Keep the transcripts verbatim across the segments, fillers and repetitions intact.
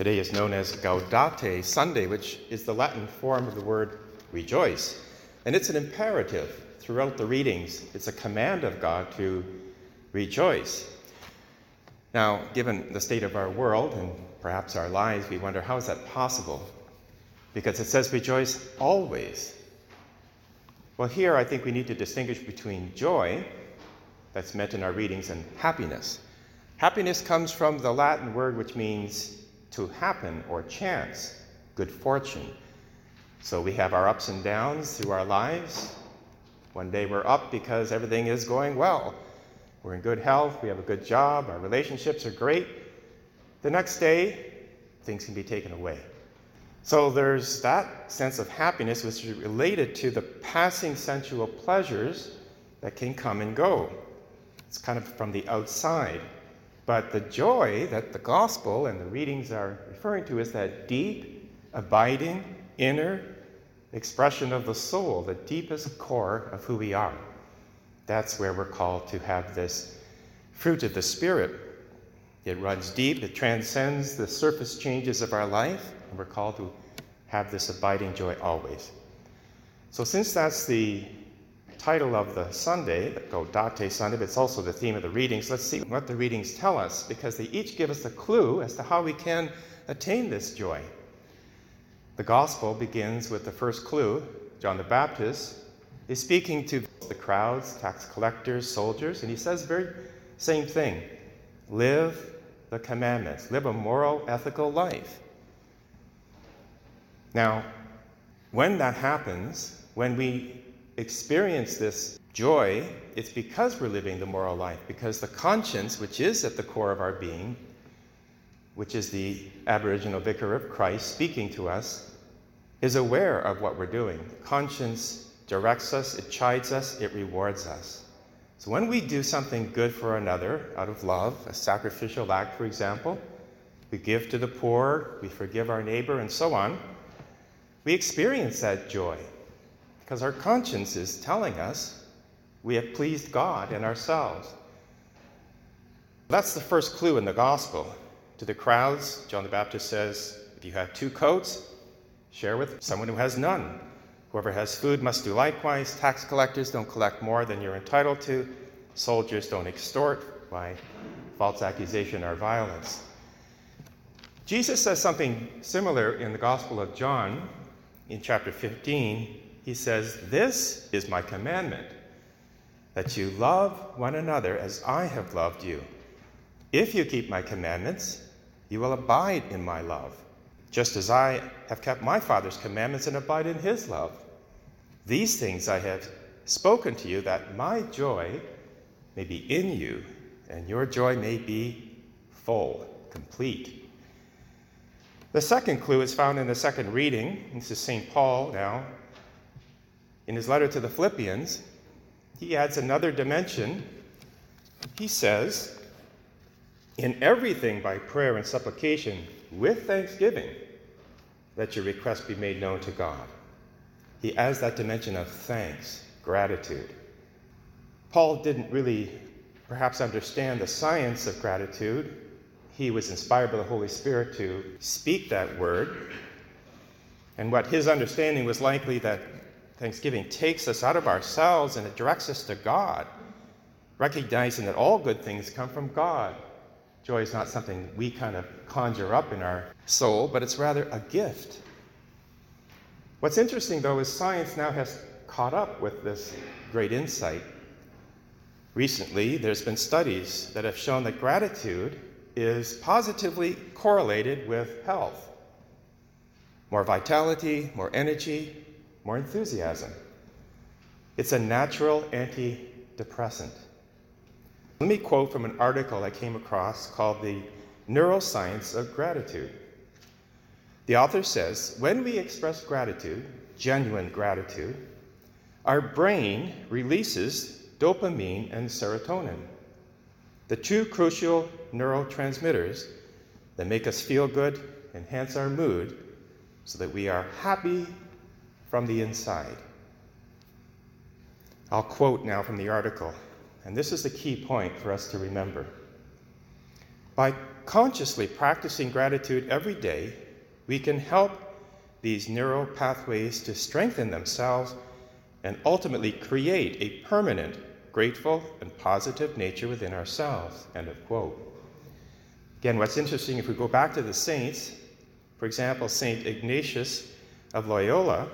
today is known as Gaudete Sunday, which is the Latin form of the word rejoice. And it's an imperative throughout the readings. It's a command of God to rejoice. Now, given the state of our world and perhaps our lives, we wonder, how is that possible? Because it says rejoice always. Well, here I think we need to distinguish between joy, that's meant in our readings, and happiness. Happiness comes from the Latin word which means to happen or chance, good fortune. So we have our ups and downs through our lives. One day we're up because everything is going well. We're in good health, we have a good job, our relationships are great. The next day, things can be taken away. So there's that sense of happiness which is related to the passing sensual pleasures that can come and go. It's kind of from the outside. But the joy that the gospel and the readings are referring to is that deep, abiding, inner expression of the soul, the deepest core of who we are. That's where we're called to have this fruit of the Spirit. It runs deep, it transcends the surface changes of our life, and we're called to have this abiding joy always. So since that's the title of the Sunday, the Gaudete Sunday, but it's also the theme of the readings, let's see what the readings tell us, because they each give us a clue as to how we can attain this joy. The gospel begins with the first clue. John the Baptist is speaking to the crowds, tax collectors, soldiers, and he says the very same thing. Live the commandments. Live a moral, ethical life. Now, when that happens, when we experience this joy, it's because we're living the moral life, because the conscience, which is at the core of our being, which is the Aboriginal vicar of Christ speaking to us, is aware of what we're doing. Conscience directs us, it chides us, it rewards us. So when we do something good for another, out of love, a sacrificial act, for example, we give to the poor, we forgive our neighbor, and so on, we experience that joy because our conscience is telling us we have pleased God and ourselves. That's the first clue in the gospel. To the crowds, John the Baptist says, if you have two coats, share with someone who has none. Whoever has food must do likewise. Tax collectors, don't collect more than you're entitled to. Soldiers, don't extort by false accusation or violence. Jesus says something similar in the Gospel of John. In chapter fifteen, he says, "This is my commandment, that you love one another as I have loved you. If you keep my commandments, you will abide in my love, just as I have kept my Father's commandments and abide in his love. These things I have spoken to you, that my joy may be in you, and your joy may be full, complete." The second clue is found in the second reading. This is Saint Paul now. In his letter to the Philippians, he adds another dimension. He says, "In everything by prayer and supplication, with thanksgiving, let your request be made known to God." He adds that dimension of thanks, gratitude. Paul didn't really perhaps understand the science of gratitude. He was inspired by the Holy Spirit to speak that word. And what his understanding was likely that thanksgiving takes us out of ourselves and it directs us to God, recognizing that all good things come from God. Joy is not something we kind of conjure up in our soul, but it's rather a gift. What's interesting, though, is science now has caught up with this great insight. Recently, there's been studies that have shown that gratitude is positively correlated with health. More vitality, more energy, more enthusiasm. It's a natural antidepressant. Let me quote from an article I came across called "The Neuroscience of Gratitude." The author says, "When we express gratitude, genuine gratitude, our brain releases dopamine and serotonin, the two crucial neurotransmitters that make us feel good, enhance our mood, so that we are happy from the inside." I'll quote now from the article. And this is the key point for us to remember. By consciously practicing gratitude every day, we can help these neural pathways to strengthen themselves and ultimately create a permanent, grateful, and positive nature within ourselves." End of quote. Again, what's interesting, if we go back to the saints, for example, Saint Ignatius of Loyola,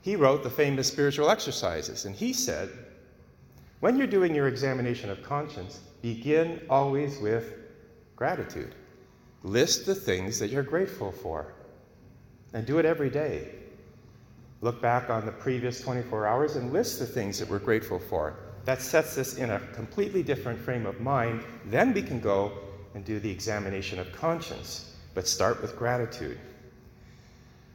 he wrote the famous Spiritual Exercises, and he said, when you're doing your examination of conscience, begin always with gratitude. List the things that you're grateful for, and do it every day. Look back on the previous twenty-four hours and list the things that we're grateful for. That sets us in a completely different frame of mind. Then we can go and do the examination of conscience, but start with gratitude.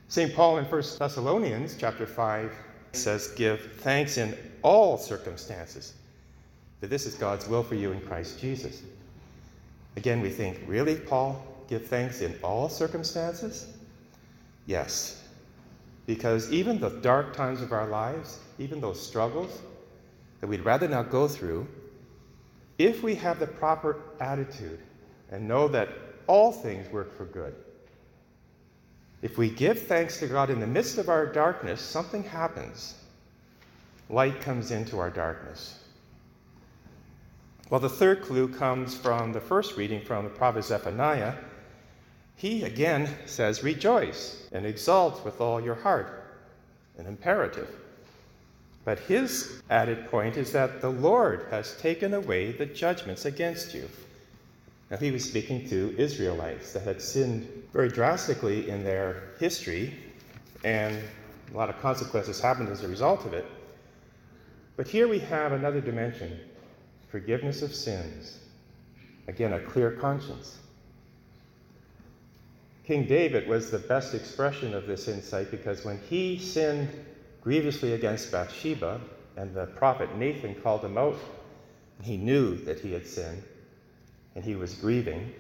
Saint Paul in First Thessalonians chapter five says, "Give thanks in all circumstances, for this is God's will for you in Christ Jesus." Again, we think, really, Paul? Give thanks in all circumstances? Yes. Because even the dark times of our lives, even those struggles that we'd rather not go through, if we have the proper attitude and know that all things work for good, if we give thanks to God in the midst of our darkness, something happens. Light comes into our darkness. Well, the third clue comes from the first reading from the prophet Zephaniah. He again says, "Rejoice and exult with all your heart," an imperative. But his added point is that the Lord has taken away the judgments against you. Now, he was speaking to Israelites that had sinned very drastically in their history, and a lot of consequences happened as a result of it. But here we have another dimension, forgiveness of sins. Again, a clear conscience. King David was the best expression of this insight, because when he sinned grievously against Bathsheba and the prophet Nathan called him out, he knew that he had sinned and he was grieving.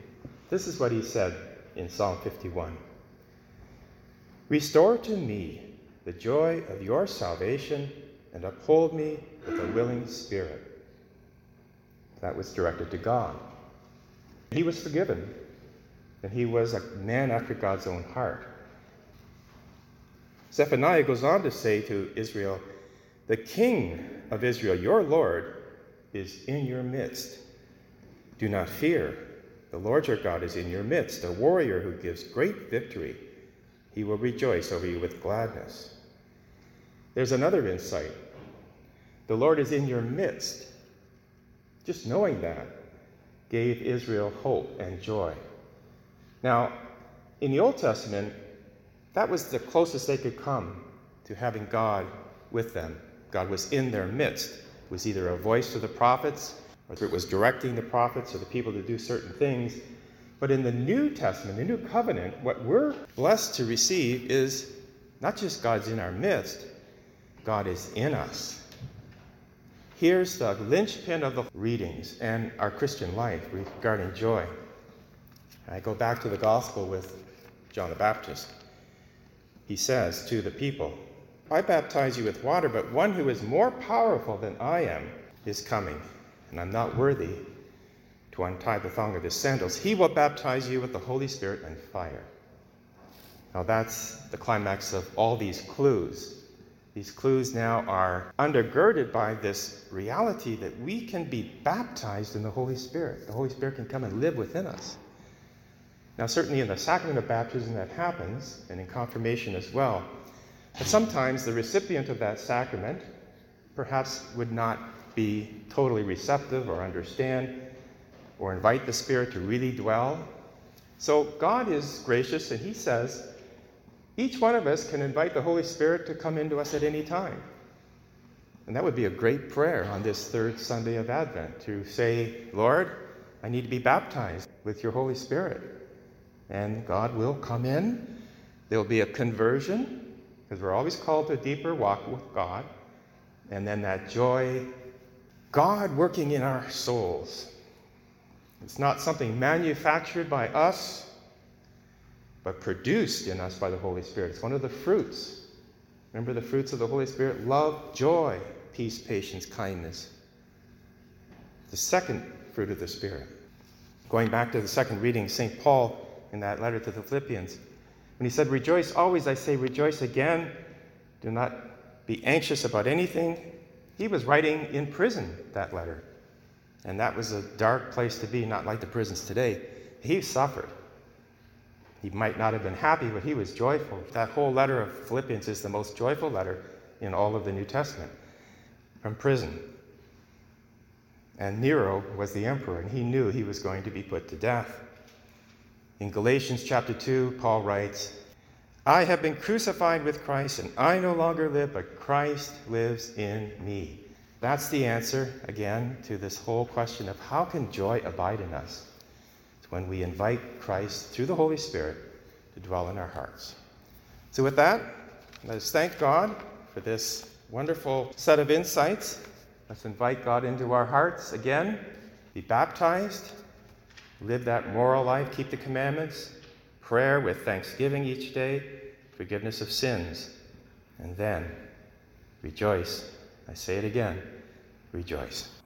This is what he said in Psalm fifty-one. "Restore to me the joy of your salvation and uphold me with a willing spirit." That was directed to God. He was forgiven. And he was a man after God's own heart. Zephaniah goes on to say to Israel, "The King of Israel, your Lord, is in your midst. Do not fear. The Lord your God is in your midst, a warrior who gives great victory. He will rejoice over you with gladness." There's another insight. The Lord is in your midst. Just knowing that gave Israel hope and joy. Now, in the Old Testament, that was the closest they could come to having God with them. God was in their midst. It was either a voice to the prophets, or it was directing the prophets or the people to do certain things. But in the New Testament, the New Covenant, what we're blessed to receive is not just God's in our midst, God is in us. Here's the linchpin of the readings and our Christian life regarding joy. I go back to the gospel with John the Baptist. He says to the people, "I baptize you with water, but one who is more powerful than I am is coming, and I'm not worthy to untie the thong of his sandals. He will baptize you with the Holy Spirit and fire." Now that's the climax of all these clues. These clues now are undergirded by this reality that we can be baptized in the Holy Spirit. The Holy Spirit can come and live within us. Now, certainly in the sacrament of baptism that happens, and in confirmation as well, but sometimes the recipient of that sacrament perhaps would not be totally receptive or understand or invite the Spirit to really dwell. So God is gracious, and he says each one of us can invite the Holy Spirit to come into us at any time. And that would be a great prayer on this third Sunday of Advent, to say, "Lord, I need to be baptized with your Holy Spirit." And God will come in. There will be a conversion, because we're always called to a deeper walk with God. And then that joy, God working in our souls. It's not something manufactured by us, but produced in us by the Holy Spirit. It's one of the fruits. Remember the fruits of the Holy Spirit? Love, joy, peace, patience, kindness. The second fruit of the Spirit. Going back to the second reading, Saint Paul, in that letter to the Philippians, when he said, "Rejoice always, I say, rejoice again. Do not be anxious about anything." He was writing in prison, that letter. And that was a dark place to be, not like the prisons today. He suffered. He might not have been happy, but he was joyful. That whole letter of Philippians is the most joyful letter in all of the New Testament, from prison. And Nero was the emperor, and he knew he was going to be put to death. In Galatians chapter two, Paul writes, "I have been crucified with Christ, and I no longer live, but Christ lives in me." That's the answer, again, to this whole question of how can joy abide in us? It's when we invite Christ through the Holy Spirit to dwell in our hearts. So with that, let us thank God for this wonderful set of insights. Let's invite God into our hearts again, be baptized, live that moral life, keep the commandments, prayer with thanksgiving each day, forgiveness of sins, and then rejoice. I say it again, rejoice.